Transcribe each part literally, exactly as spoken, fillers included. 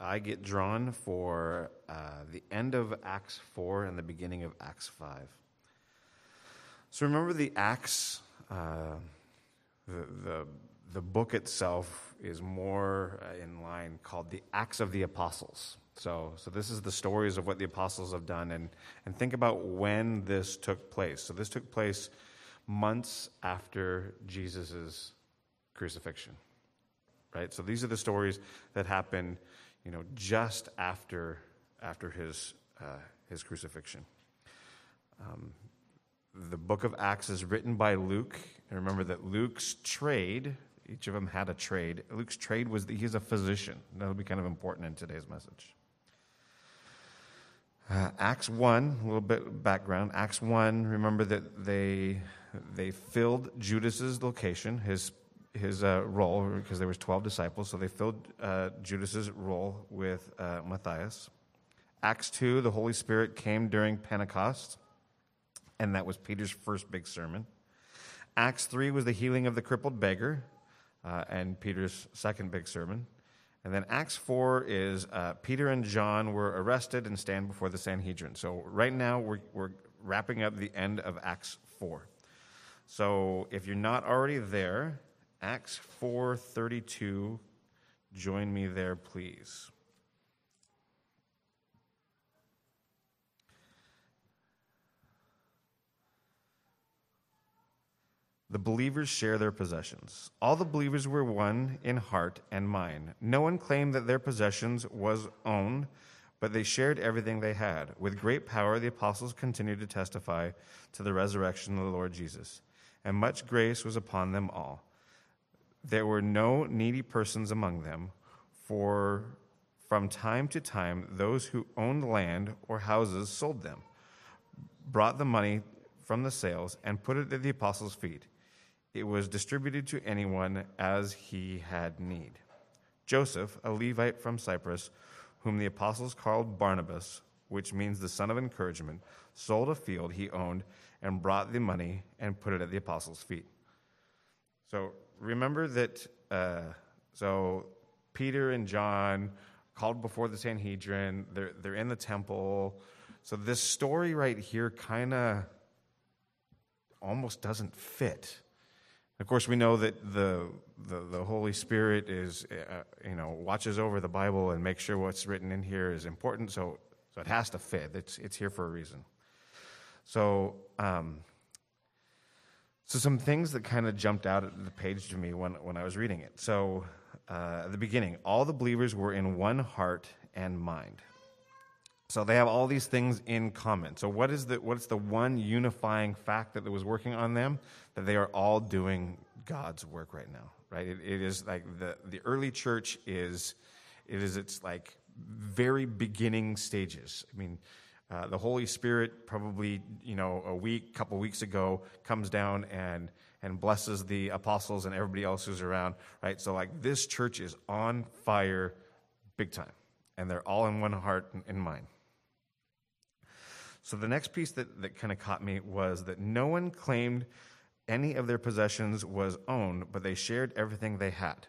I get drawn for uh, the end of Acts four and the beginning of Acts five. So remember the Acts, uh, the, the the book itself is more in line called the Acts of the Apostles. So so this is the stories of what the apostles have done, and, and think about when this took place. So this took place months after Jesus' crucifixion, right? So these are the stories that happen, you know, just after after his uh, his crucifixion. Um, the book of Acts is written by Luke, and remember that Luke's trade, each of them had a trade. Luke's trade was that he's a physician. That'll be kind of important in today's message. Uh, Acts one, a little bit of background. Acts one, remember that they they filled Judas's location, his his uh, role, because there was twelve disciples, so they filled uh, Judas's role with uh, Matthias. Acts two, the Holy Spirit came during Pentecost, and that was Peter's first big sermon. Acts three was the healing of the crippled beggar, uh, and Peter's second big sermon. And then Acts four is uh, Peter and John were arrested and stand before the Sanhedrin. So right now we're, we're wrapping up the end of Acts four. So if you're not already there, Acts four thirty-two, join me there, please. The believers share their possessions. All the believers were one in heart and mind. No one claimed that their possessions was own, but they shared everything they had. With great power, the apostles continued to testify to the resurrection of the Lord Jesus, and much grace was upon them all. There were no needy persons among them, for from time to time, those who owned land or houses sold them, brought the money from the sales, and put it at the apostles' feet. It was distributed to anyone as he had need. Joseph, a Levite from Cyprus, whom the apostles called Barnabas, which means the son of encouragement, sold a field he owned and brought the money and put it at the apostles' feet. So remember that, uh, so Peter and John called before the Sanhedrin. They're, they're in the temple. So this story right here kind of almost doesn't fit. Of course, we know that the the, the Holy Spirit is, uh, you know, watches over the Bible and makes sure what's written in here is important. So, so it has to fit. It's it's here for a reason. So, um, so some things that kind of jumped out at the page to me when when I was reading it. So, uh, at the beginning, all the believers were in one heart and mind. So they have all these things in common. So what is the what's the one unifying fact that was working on them? That they are all doing God's work right now, right? It, it is like the, the early church is, it is its like very beginning stages. I mean, uh, the Holy Spirit probably, you know, a week, couple weeks ago comes down and and blesses the apostles and everybody else who's around, right? So like this church is on fire big time, and they're all in one heart and mind. So the next piece that, that kind of caught me was that no one claimed any of their possessions was owned, but they shared everything they had.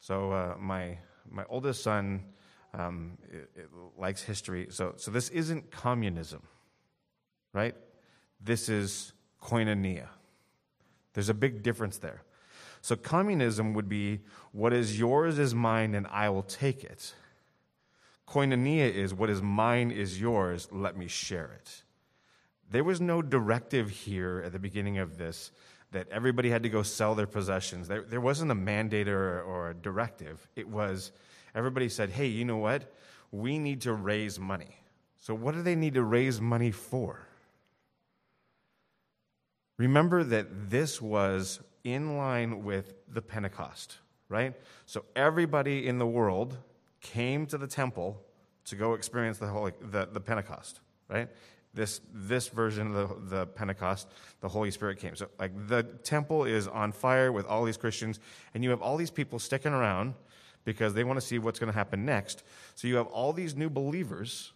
So uh, my my oldest son um, it, it likes history. So so this isn't communism, right? This is koinonia. There's a big difference there. So communism would be what is yours is mine and I will take it. Koinonia is what is mine is yours, let me share it. There was no directive here at the beginning of this that everybody had to go sell their possessions. There, there wasn't a mandate or, or a directive. It was everybody said, hey, you know what? We need to raise money. So what do they need to raise money for? Remember that this was in line with the Pentecost, right? So everybody in the world came to the temple to go experience the Holy, the, the Pentecost, right? This this version of the, the Pentecost, the Holy Spirit came. So like the temple is on fire with all these Christians, and you have all these people sticking around because they want to see what's going to happen next. So you have all these new believers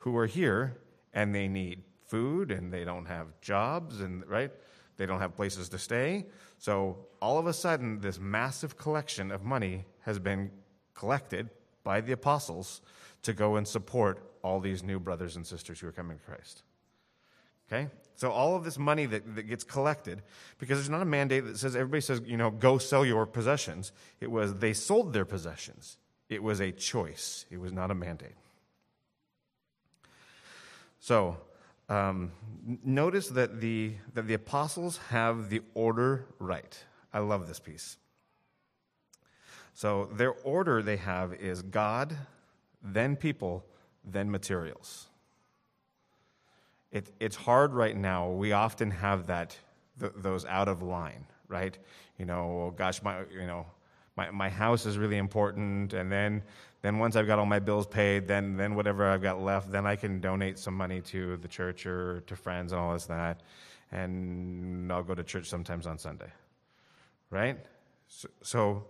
who are here, and they need food, and they don't have jobs, and right? They don't have places to stay. So all of a sudden, this massive collection of money has been collected by the apostles to go and support all these new brothers and sisters who are coming to Christ. Okay? So all of this money that, that gets collected, because there's not a mandate that says, everybody says, you know, go sell your possessions. It was they sold their possessions. It was a choice. It was not a mandate. So um, notice that the, that the apostles have the order right. I love this piece. So their order they have is God, then people, then materials. It, it's hard right now. We often have that th- those out of line, right? You know, gosh, my you know, my, my house is really important, and then then once I've got all my bills paid, then then whatever I've got left, then I can donate some money to the church or to friends and all this that, and I'll go to church sometimes on Sunday, right? So so,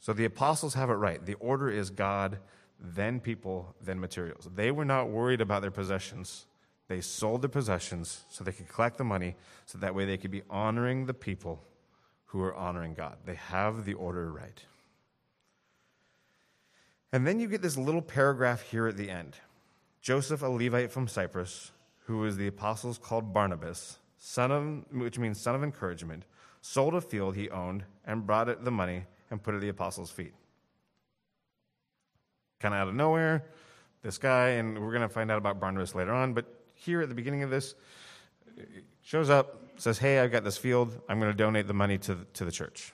so the apostles have it right. The order is God, then people, then materials. They were not worried about their possessions. They sold their possessions so they could collect the money, so that way they could be honoring the people who are honoring God. They have the order right. And then you get this little paragraph here at the end. Joseph, a Levite from Cyprus, who was the apostles called Barnabas, son of, which means son of encouragement, sold a field he owned and brought it the money and put it at the apostles' feet. Kind of out of nowhere, this guy, and we're going to find out about Barnabas later on, but here at the beginning of this, shows up, says, hey, I've got this field. I'm going to donate the money to the, to the church.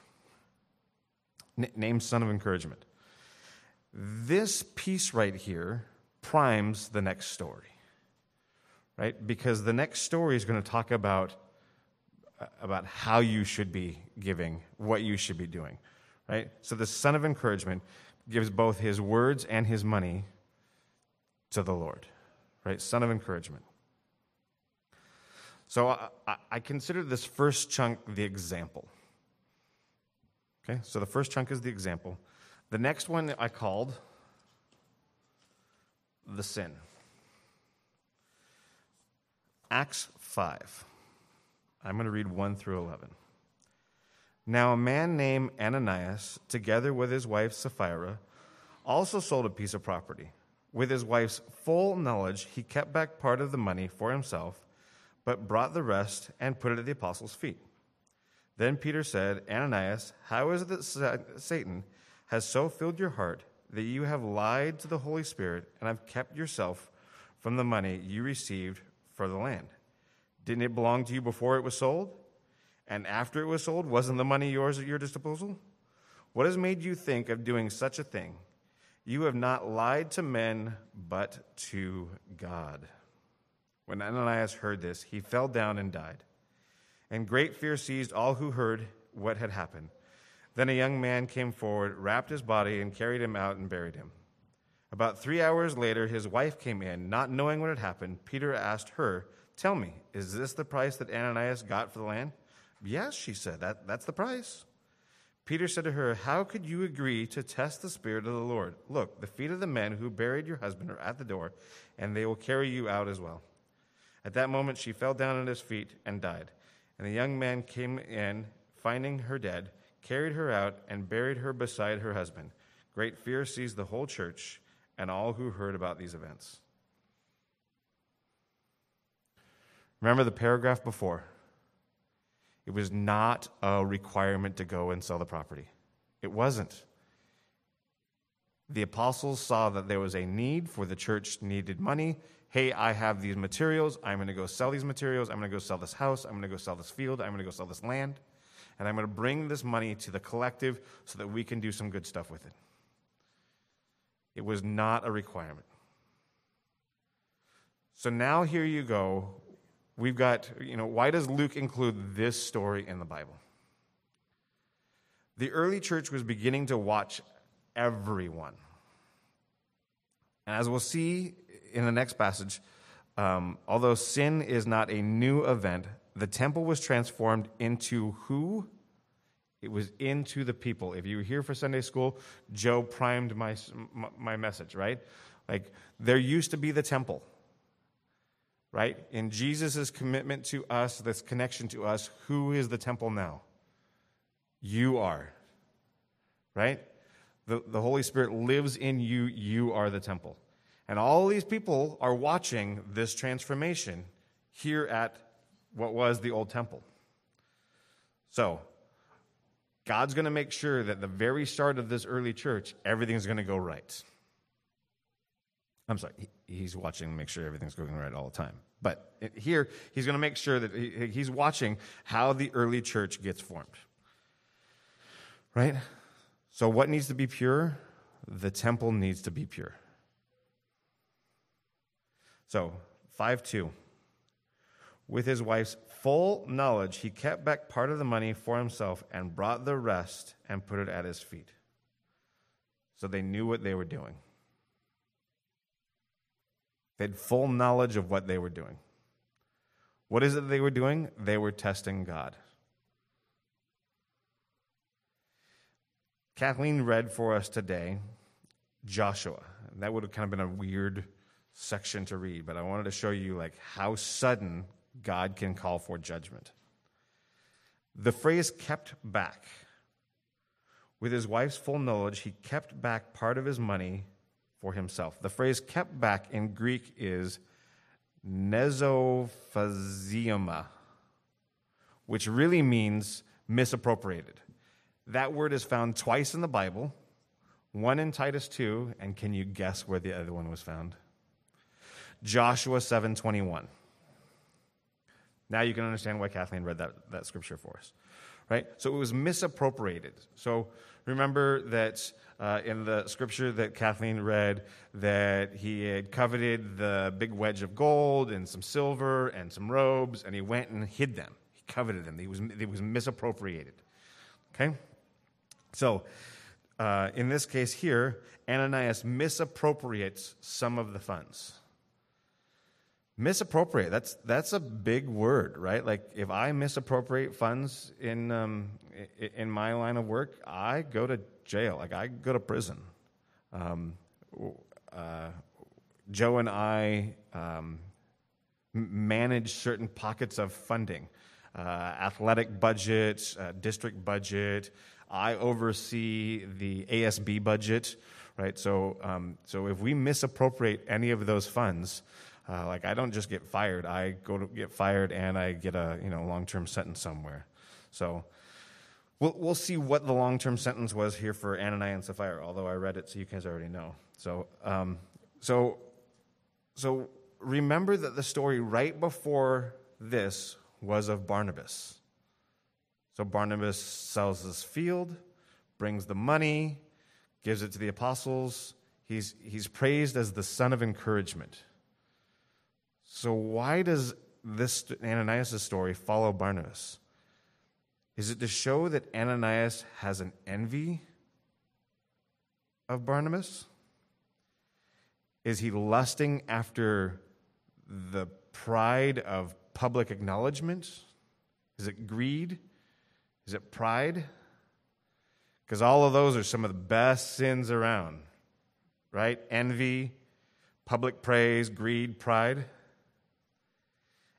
N- named son of encouragement. This piece right here primes the next story, right? Because the next story is going to talk about, about how you should be giving, what you should be doing, right? So the son of encouragement gives both his words and his money to the Lord, right? Son of encouragement. So I, I consider this first chunk the example. Okay, so the first chunk is the example. The next one I called the sin. Acts five. I'm going to read one through eleven. Now a man named Ananias, together with his wife Sapphira, also sold a piece of property. With his wife's full knowledge, he kept back part of the money for himself, but brought the rest and put it at the apostles' feet. Then Peter said, Ananias, how is it that Satan has so filled your heart that you have lied to the Holy Spirit and have kept yourself from the money you received for the land? Didn't it belong to you before it was sold? And after it was sold, wasn't the money yours at your disposal? What has made you think of doing such a thing? You have not lied to men, but to God. When Ananias heard this, he fell down and died. And great fear seized all who heard what had happened. Then a young man came forward, wrapped his body, and carried him out and buried him. About three hours later, his wife came in. Not knowing what had happened, Peter asked her, tell me, is this the price that Ananias got for the land? Yes, she said, that, that's the price. Peter said to her, how could you agree to test the Spirit of the Lord? Look, the feet of the men who buried your husband are at the door, and they will carry you out as well. At that moment, she fell down at his feet and died. And the young man came in, finding her dead, carried her out, and buried her beside her husband. Great fear seized the whole church and all who heard about these events. Remember the paragraph before. It was not a requirement to go and sell the property. It wasn't. The apostles saw that there was a need for the church needed money. Hey, I have these materials. I'm going to go sell these materials. I'm going to go sell this house. I'm going to go sell this field. I'm going to go sell this land. And I'm going to bring this money to the collective so that we can do some good stuff with it. It was not a requirement. So now here you go. We've got, you know, why does Luke include this story in the Bible? The early church was beginning to watch everyone. And as we'll see in the next passage, um, although sin is not a new event, the temple was transformed into who? It was into the people. If you were here for Sunday school, Joe primed my my message, right? Like, there used to be the temple, right? In Jesus' commitment to us, this connection to us, who is the temple now? You are, right? the, the Holy Spirit lives in you, you are the temple. And all these people are watching this transformation here at what was the old temple. So God's going to make sure that the very start of this early church, everything's going to go right. I'm sorry, he's watching to make sure everything's going right all the time. But here, he's going to make sure that he's watching how the early church gets formed. Right? So what needs to be pure? The temple needs to be pure. So, five two. With his wife's full knowledge, he kept back part of the money for himself and brought the rest and put it at his feet. So they knew what they were doing. They had full knowledge of what they were doing. What is it that they were doing? They were testing God. Kathleen read for us today Joshua. That would have kind of been a weird section to read, but I wanted to show you like how sudden God can call for judgment. The phrase kept back. With his wife's full knowledge, he kept back part of his money for himself. The phrase kept back in Greek is nosphizomai, which really means misappropriated. That word is found twice in the Bible, one in Titus two, and can you guess where the other one was found? Joshua seven twenty-one. Now you can understand why Kathleen read that, that scripture for us, right? So it was misappropriated. So remember that uh, in the scripture that Kathleen read, that he had coveted the big wedge of gold and some silver and some robes, and he went and hid them. He coveted them. He was, it was misappropriated, okay? So uh, in this case here, Ananias misappropriates some of the funds. Misappropriate, that's that's a big word, right? Like, if I misappropriate funds in um, in my line of work, I go to jail. Like, I go to prison. Um, uh, Joe and I um, manage certain pockets of funding, uh, athletic budget, uh, district budget. I oversee the A S B budget, right? So, um, so if we misappropriate any of those funds, Uh, like, I don't just get fired. I go to get fired, and I get a you know long-term sentence somewhere. So we'll we'll see what the long-term sentence was here for Ananias and Sapphira. Although I read it, so you guys already know. So um, so so remember that the story right before this was of Barnabas. So Barnabas sells his field, brings the money, gives it to the apostles. He's he's praised as the son of encouragement. So why does this Ananias' story follow Barnabas? Is it to show that Ananias has an envy of Barnabas? Is he lusting after the pride of public acknowledgement? Is it greed? Is it pride? Because all of those are some of the best sins around, right? Envy, public praise, greed, pride.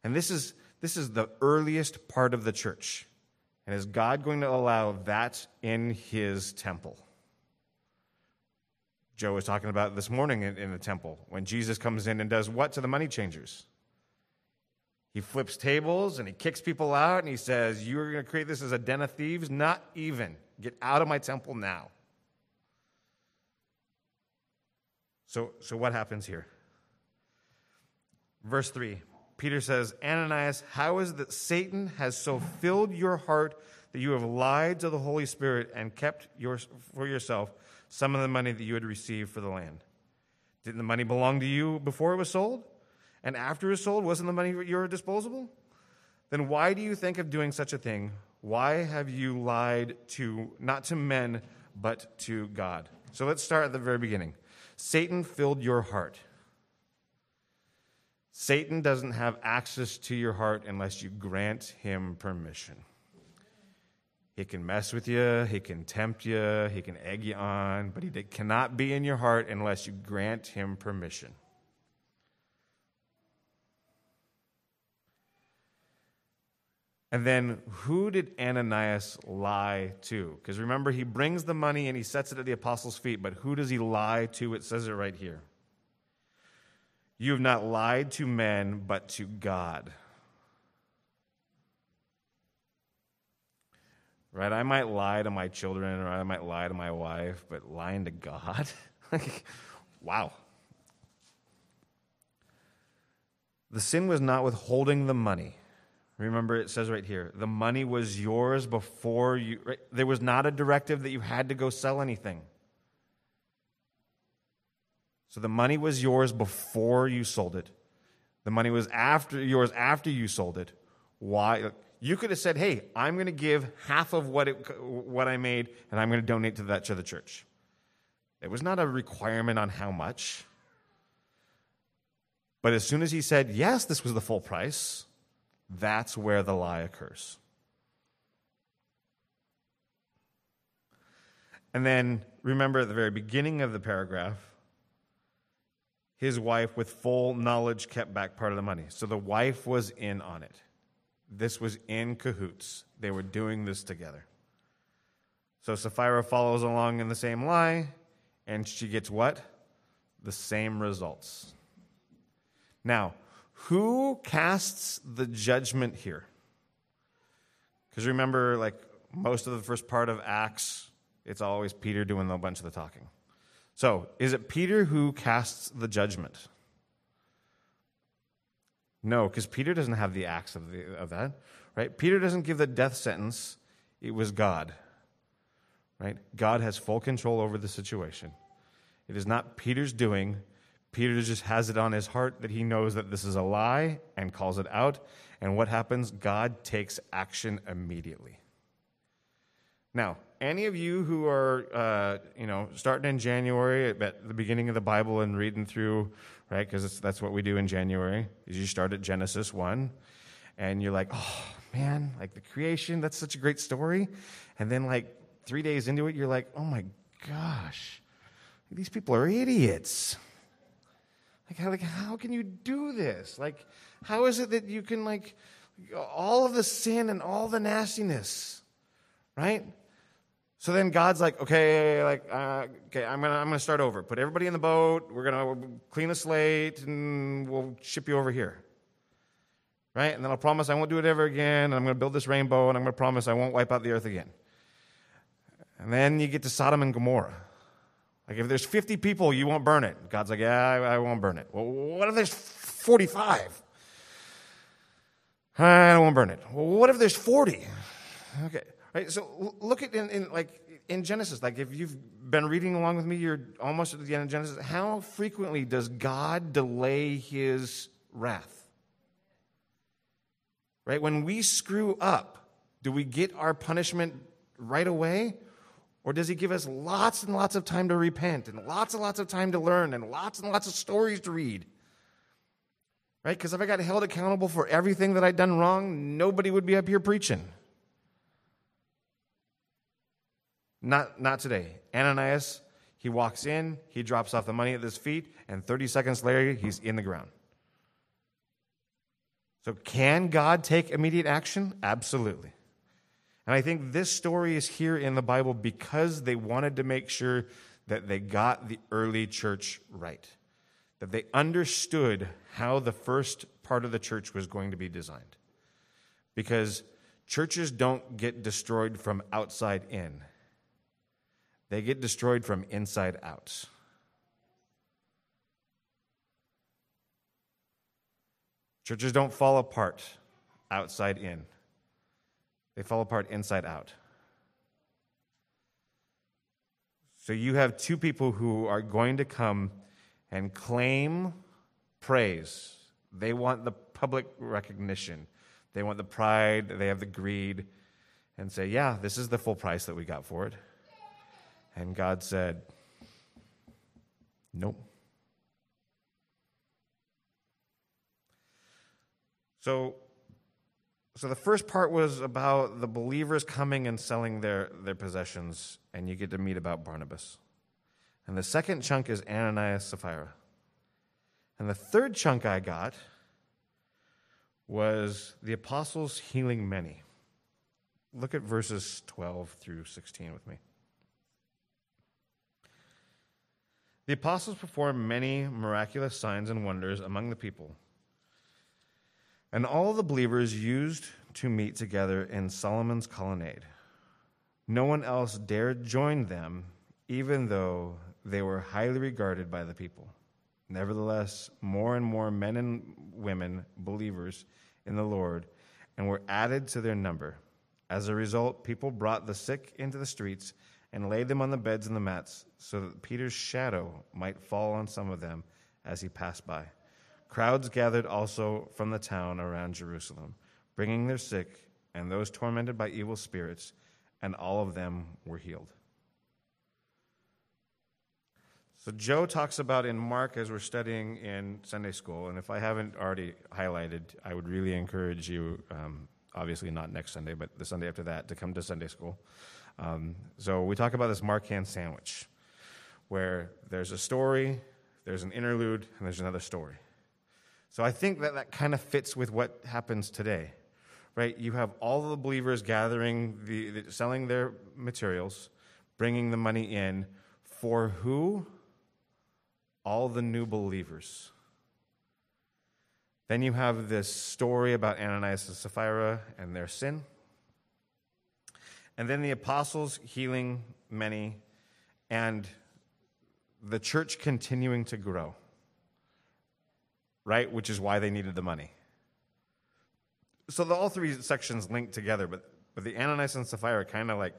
And this is this is the earliest part of the church. And is God going to allow that in his temple? Joe was talking about it this morning in, in the temple, when Jesus comes in and does what to the money changers? He flips tables and he kicks people out and he says, you're going to create this as a den of thieves? Not even. Get out of my temple now. So, so what happens here? Verse three. Peter says, Ananias, how is it that Satan has so filled your heart that you have lied to the Holy Spirit and kept your, for yourself some of the money that you had received for the land? Didn't the money belong to you before it was sold? And after it was sold, wasn't the money your disposable? Then why do you think of doing such a thing? Why have you lied to, not to men, but to God? So let's start at the very beginning. Satan filled your heart. Satan doesn't have access to your heart unless you grant him permission. He can mess with you, he can tempt you, he can egg you on, but he cannot be in your heart unless you grant him permission. And then who did Ananias lie to? Because remember, he brings the money and he sets it at the apostles' feet, but who does he lie to? It says it right here. You have not lied to men, but to God. Right? I might lie to my children, or I might lie to my wife, but lying to God? Wow. The sin was not withholding the money. Remember, it says right here, the money was yours before you... Right? There was not a directive that you had to go sell anything. So the money was yours before you sold it. The money was after yours after you sold it. Why? You could have said, hey, I'm going to give half of what it, what I made, and I'm going to donate to that to the church. It was not a requirement on how much. But as soon as he said, yes, this was the full price... That's where the lie occurs. And then, remember at the very beginning of the paragraph, his wife with full knowledge kept back part of the money. So the wife was in on it. This was in cahoots. They were doing this together. So Sapphira follows along in the same lie, and she gets what? The same results. Now, who casts the judgment here? Because remember, like most of the first part of Acts, it's always Peter doing a bunch of the talking. So, is it Peter who casts the judgment? No, because Peter doesn't have the acts of, the, of that, right? Peter doesn't give the death sentence. It was God, right? God has full control over the situation. It is not Peter's doing. Peter just has it on his heart that he knows that this is a lie and calls it out. And what happens? God takes action immediately. Now, any of you who are, uh, you know, starting in January at the beginning of the Bible and reading through, right, because that's what we do in January, is you start at Genesis one, and you're like, oh, man, like the creation, that's such a great story. And then like three days into it, you're like, oh, my gosh, these people are idiots. Like how, like, how can you do this? Like, how is it that you can, like, all of the sin and all the nastiness, right? So then God's like, okay, like, uh, okay, I'm gonna, I'm gonna start over. Put everybody in the boat. We're gonna clean a slate, and we'll ship you over here, right? And then I'll promise I won't do it ever again. And I'm gonna build this rainbow, and I'm gonna promise I won't wipe out the earth again. And then you get to Sodom and Gomorrah. Like, if there's fifty people, you won't burn it. God's like, yeah, I, I won't burn it. Well, what if there's forty-five? I won't burn it. Well, what if there's forty? Okay. Right, so look at, in, in like, in Genesis. Like, if you've been reading along with me, you're almost at the end of Genesis. How frequently does God delay his wrath? Right? When we screw up, do we get our punishment right away? Or does he give us lots and lots of time to repent and lots and lots of time to learn and lots and lots of stories to read? Right? Because if I got held accountable for everything that I'd done wrong, nobody would be up here preaching. Not, not today. Ananias, he walks in, he drops off the money at his feet, and thirty seconds later, he's in the ground. So can God take immediate action? Absolutely. And I think this story is here in the Bible because they wanted to make sure that they got the early church right, that they understood how the first part of the church was going to be designed. Because churches don't get destroyed from outside in. They get destroyed from inside out. Churches don't fall apart outside in. They fall apart inside out. So you have two people who are going to come and claim praise. They want the public recognition. They want the pride. They have the greed. And say, yeah, this is the full price that we got for it. And God said, nope. So... So the first part was about the believers coming and selling their, their possessions, and you get to meet about Barnabas. And the second chunk is Ananias, Sapphira. And the third chunk I got was the apostles healing many. Look at verses twelve through sixteen with me. The apostles performed many miraculous signs and wonders among the people. And all the believers used to meet together in Solomon's colonnade. No one else dared join them, even though they were highly regarded by the people. Nevertheless, more and more men and women, believers in the Lord, and were added to their number. As a result, people brought the sick into the streets and laid them on the beds and the mats, so that Peter's shadow might fall on some of them as he passed by. Crowds gathered also from the town around Jerusalem, bringing their sick and those tormented by evil spirits, and all of them were healed. So Joe talks about in Mark, as we're studying in Sunday school, and if I haven't already highlighted, I would really encourage you, um, obviously not next Sunday, but the Sunday after that, to come to Sunday school. Um, so we talk about this Markan sandwich, where there's a story, there's an interlude, and there's another story. So I think that that kind of fits with what happens today, right? You have all the believers gathering, the, the selling their materials, bringing the money in. For who? All the new believers. Then you have this story about Ananias and Sapphira and their sin. And then the apostles healing many and the church continuing to grow. Right, which is why they needed the money. So the, all three sections link together, but, but the Ananias and Sapphira kind of like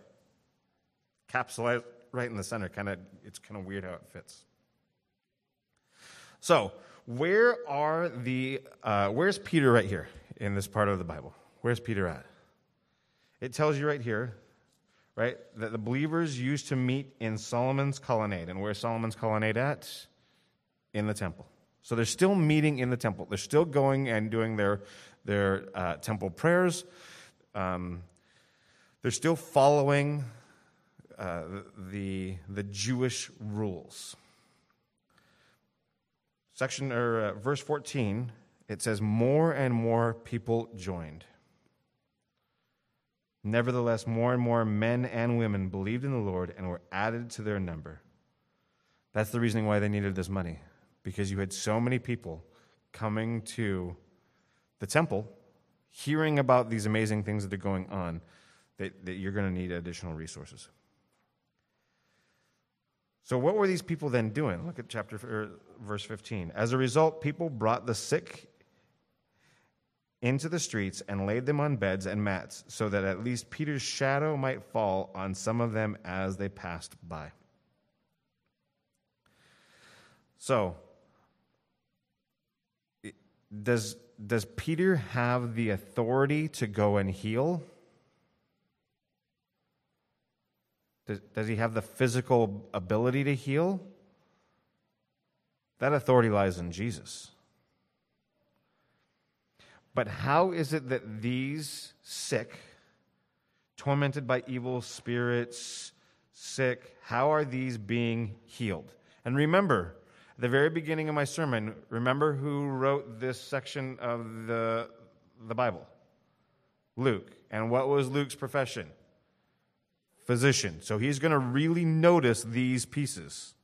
capsulized right in the center. Kind of, it's kind of weird how it fits. So where are the? Uh, where's Peter right here in this part of the Bible? Where's Peter at? It tells you right here, right, that the believers used to meet in Solomon's colonnade, and where's Solomon's colonnade at? In the temple. So they're still meeting in the temple. They're still going and doing their their uh, temple prayers. Um, they're still following uh, the the Jewish rules. Section or uh, verse fourteen, it says, "More and more people joined. Nevertheless, more and more men and women believed in the Lord and were added to their number." That's the reasoning why they needed this money. Because you had so many people coming to the temple, hearing about these amazing things that are going on, that, that you're going to need additional resources. So what were these people then doing? Look at chapter or verse fifteen. As a result, people brought the sick into the streets and laid them on beds and mats, so that at least Peter's shadow might fall on some of them as they passed by. So, Does does Peter have the authority to go and heal? Does, does he have the physical ability to heal? That authority lies in Jesus. But how is it that these sick, tormented by evil spirits, sick, how are these being healed? And remember, at the very beginning of my sermon, remember who wrote this section of the, the Bible? Luke. And what was Luke's profession? Physician. So he's going to really notice these pieces,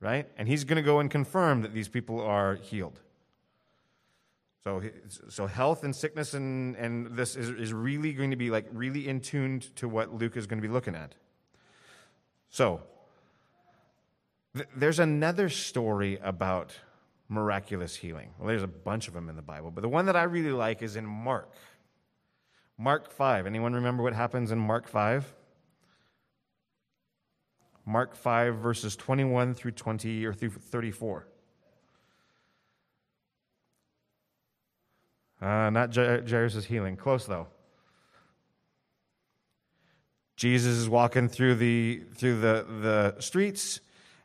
right? And he's going to go and confirm that these people are healed. So, so health and sickness and, and this is, is really going to be like really in tune to what Luke is going to be looking at. So there's another story about miraculous healing. Well, there's a bunch of them in the Bible, but the one that I really like is in Mark. Mark five. Anyone remember what happens in Mark five? Mark five, verses twenty-one through twenty or through thirty-four. Uh, not Jairus' healing. Close, though. Jesus is walking through the through the, the streets.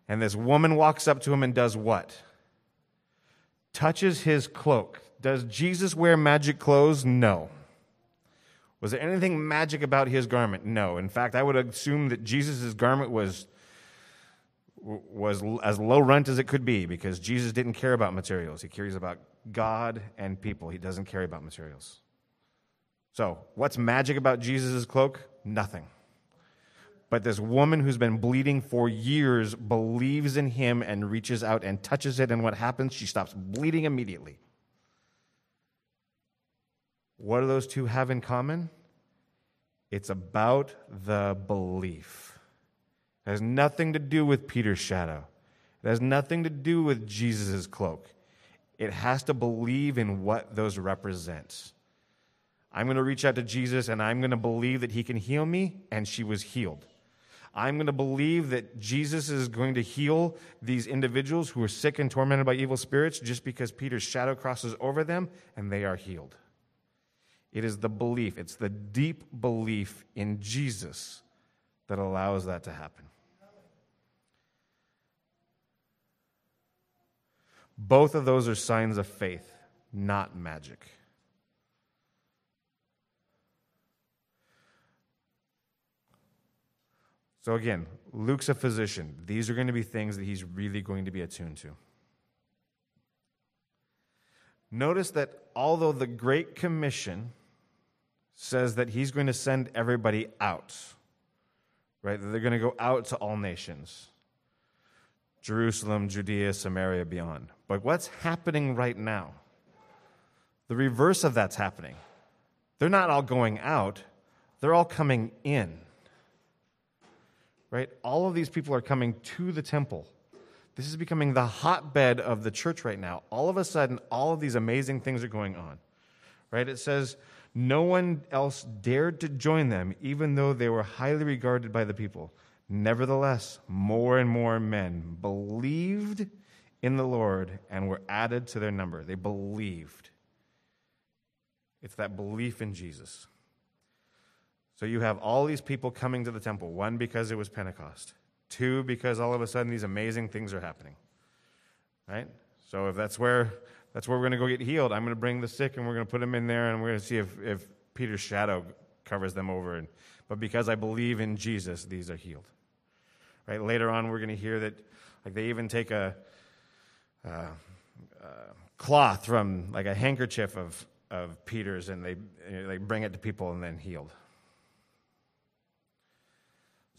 And this woman walks up to him and does what? Touches his cloak. Does Jesus wear magic clothes? No. Was there anything magic about his garment? No. In fact, I would assume that Jesus' garment was, was as low rent as it could be, because Jesus didn't care about materials. He cares about God and people. He doesn't care about materials. So what's magic about Jesus' cloak? Nothing. But this woman who's been bleeding for years believes in him and reaches out and touches it, and what happens? She stops bleeding immediately. What do those two have in common? It's about the belief. It has nothing to do with Peter's shadow. It has nothing to do with Jesus' cloak. It has to believe in what those represent. I'm going to reach out to Jesus, and I'm going to believe that he can heal me, and she was healed. I'm going to believe that Jesus is going to heal these individuals who are sick and tormented by evil spirits just because Peter's shadow crosses over them, and they are healed. It is the belief, it's the deep belief in Jesus that allows that to happen. Both of those are signs of faith, not magic. So again, Luke's a physician. These are going to be things that he's really going to be attuned to. Notice that although the Great Commission says that he's going to send everybody out, right? They're going to go out to all nations. Jerusalem, Judea, Samaria, beyond. But what's happening right now? The reverse of that's happening. They're not all going out. They're all coming in. Right? All of these people are coming to the temple. This is becoming the hotbed of the church right now. All of a sudden, all of these amazing things are going on. Right? It says, no one else dared to join them, even though they were highly regarded by the people. Nevertheless, more and more men believed in the Lord and were added to their number. They believed. It's that belief in Jesus. So you have all these people coming to the temple. One, because it was Pentecost. Two, because all of a sudden these amazing things are happening. Right? So if that's where that's where we're going to go get healed, I'm going to bring the sick and we're going to put them in there and we're going to see if, if Peter's shadow covers them over. And, but because I believe in Jesus, these are healed. Right? Later on, we're going to hear that like they even take a uh, uh, cloth from like a handkerchief of, of Peter's and they you know, they bring it to people and then healed.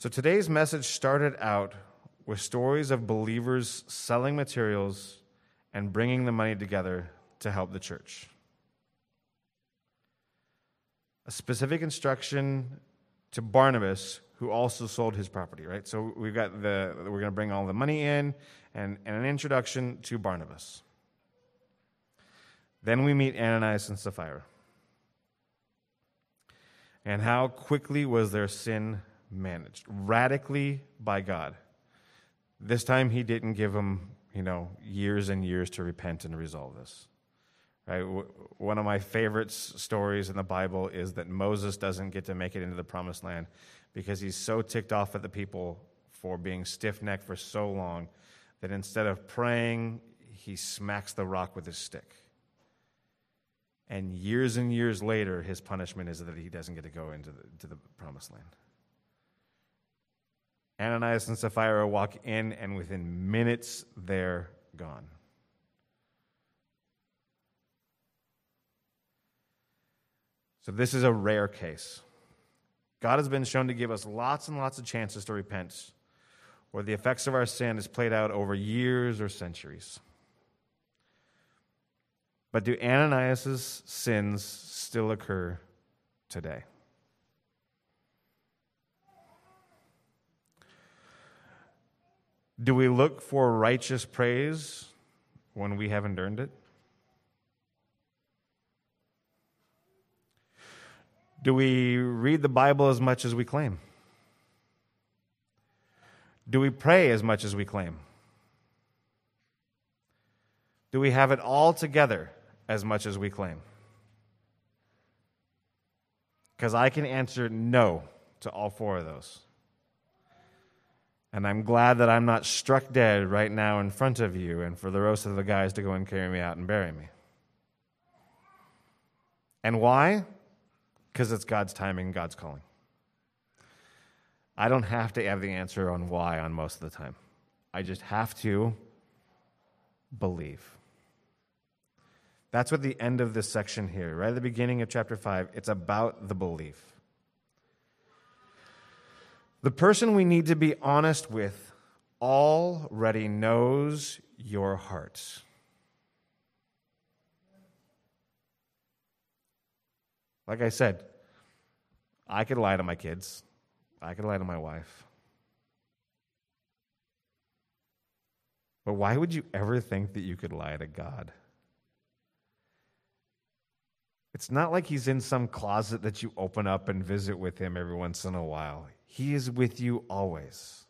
So today's message started out with stories of believers selling materials and bringing the money together to help the church. A specific instruction to Barnabas, who also sold his property, right? So we've got the, we're going to bring all the money in and, and an introduction to Barnabas. Then we meet Ananias and Sapphira. And how quickly was their sin managed radically by God. This time he didn't give them, you know, years and years to repent and resolve this. Right? One of my favorite stories in the Bible is that Moses doesn't get to make it into the promised land because he's so ticked off at the people for being stiff-necked for so long that instead of praying, he smacks the rock with his stick. And years and years later, his punishment is that he doesn't get to go into the, to the promised land. Ananias and Sapphira walk in, and within minutes, they're gone. So this is a rare case. God has been shown to give us lots and lots of chances to repent, where the effects of our sin is played out over years or centuries. But do Ananias' sins still occur today? Do we look for righteous praise when we haven't earned it? Do we read the Bible as much as we claim? Do we pray as much as we claim? Do we have it all together as much as we claim? Because I can answer no to all four of those. And I'm glad that I'm not struck dead right now in front of you and for the rest of the guys to go and carry me out and bury me. And why? Because it's God's timing, God's calling. I don't have to have the answer on why on most of the time. I just have to believe. That's what the end of this section here, right at the beginning of chapter five, it's about the belief. The person we need to be honest with already knows your heart. Like I said, I could lie to my kids. I could lie to my wife. But why would you ever think that you could lie to God? It's not like he's in some closet that you open up and visit with him every once in a while. He is with you always.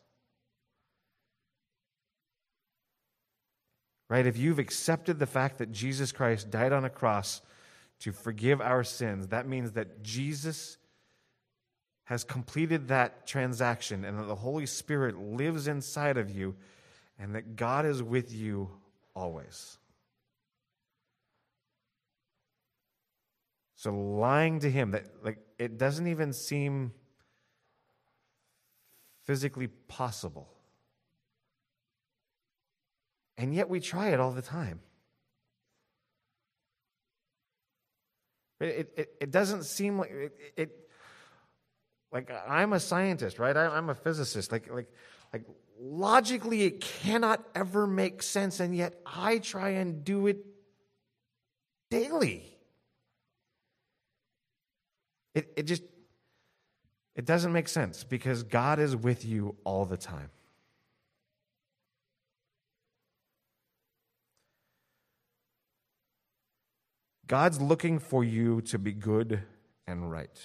Right? If you've accepted the fact that Jesus Christ died on a cross to forgive our sins, that means that Jesus has completed that transaction and that the Holy Spirit lives inside of you and that God is with you always. So lying to him, that like it doesn't even seem physically possible. And yet we try it all the time. It, it, it doesn't seem like it, it. Like I'm a scientist, right? I, I'm a physicist. Like like like logically, it cannot ever make sense, and yet I try and do it daily. It it just it doesn't make sense because God is with you all the time. God's looking for you to be good and right.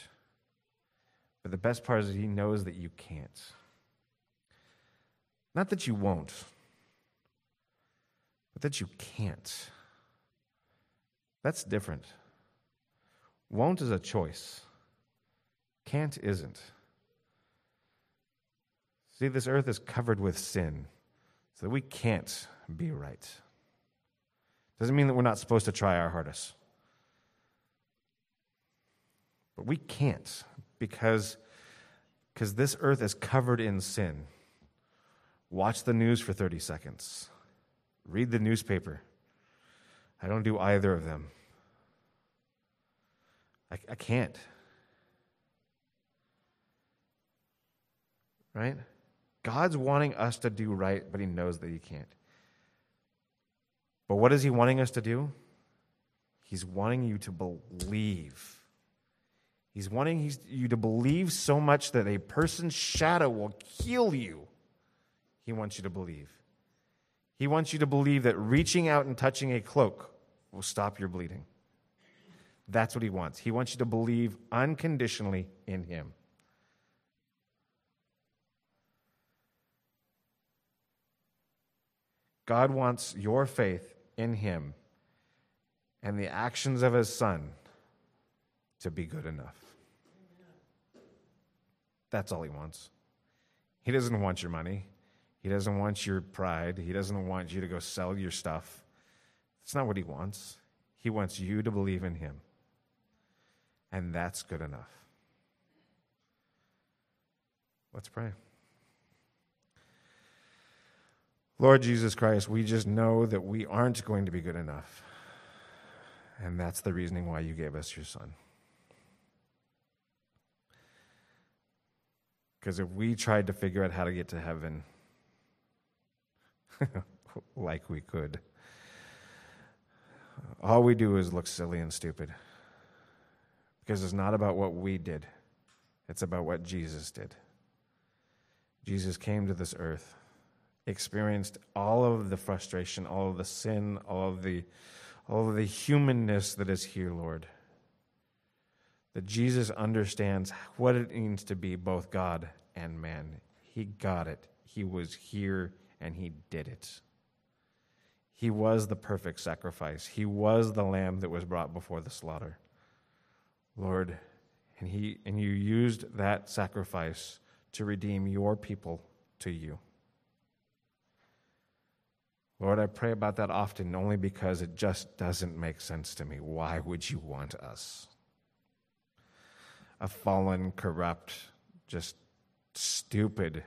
But the best part is he knows that you can't. Not that you won't, but that you can't. That's different. Won't is a choice. Can't isn't. See, this earth is covered with sin, so we can't be right. Doesn't mean that we're not supposed to try our hardest. But we can't because because this earth is covered in sin. Watch the news for thirty seconds. Read the newspaper. I don't do either of them. I, I can't. Right? God's wanting us to do right, but he knows that he can't. But what is he wanting us to do? He's wanting you to believe. He's wanting you to believe so much that a person's shadow will kill you. He wants you to believe. He wants you to believe that reaching out and touching a cloak will stop your bleeding. That's what he wants. He wants you to believe unconditionally in him. God wants your faith in him and the actions of his son to be good enough. That's all he wants. He doesn't want your money. He doesn't want your pride. He doesn't want you to go sell your stuff. That's not what he wants. He wants you to believe in him. And that's good enough. Let's pray. Lord Jesus Christ, we just know that we aren't going to be good enough. And that's the reasoning why you gave us your son. Because if we tried to figure out how to get to heaven, like we could, all we do is look silly and stupid. Because it's not about what we did. It's about what Jesus did. Jesus came to this earth, experienced all of the frustration, all of the sin, all of the, all of the humanness that is here, Lord. That Jesus understands what it means to be both God and man. He got it. He was here and he did it. He was the perfect sacrifice. He was the lamb that was brought before the slaughter. Lord, and he and you used that sacrifice to redeem your people to you. Lord, I pray about that often only because it just doesn't make sense to me. Why would you want us? A fallen, corrupt, just stupid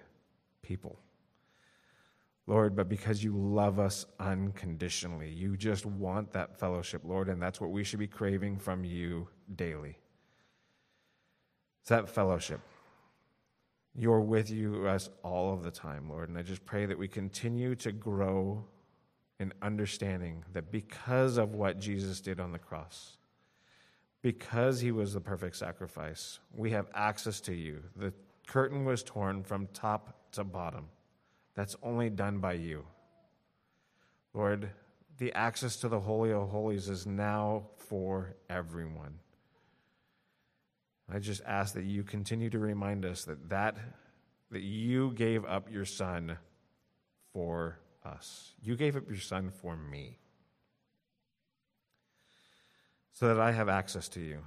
people. Lord, but because you love us unconditionally. You just want that fellowship, Lord, and that's what we should be craving from you daily. It's that fellowship. You're with you, us all of the time, Lord, and I just pray that we continue to grow in understanding that because of what Jesus did on the cross, because he was the perfect sacrifice, we have access to you. The curtain was torn from top to bottom. That's only done by you. Lord, the access to the Holy of Holies is now for everyone. I just ask that you continue to remind us that that, that you gave up your son for us. You gave up your son for me so that I have access to you,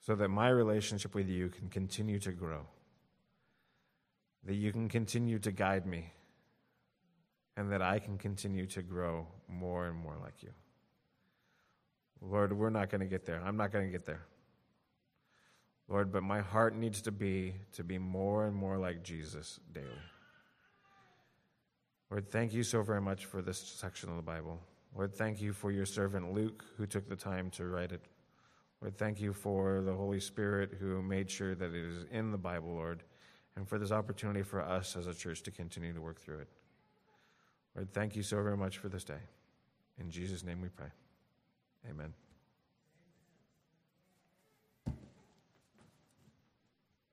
so that my relationship with you can continue to grow, that you can continue to guide me, and that I can continue to grow more and more like you. Lord, we're not going to get there. I'm not going to get there. Lord, but my heart needs to be to be more and more like Jesus daily. Lord, thank you so very much for this section of the Bible. Lord, thank you for your servant Luke, who took the time to write it. Lord, thank you for the Holy Spirit, who made sure that it is in the Bible, Lord, and for this opportunity for us as a church to continue to work through it. Lord, thank you so very much for this day. In Jesus' name we pray. Amen.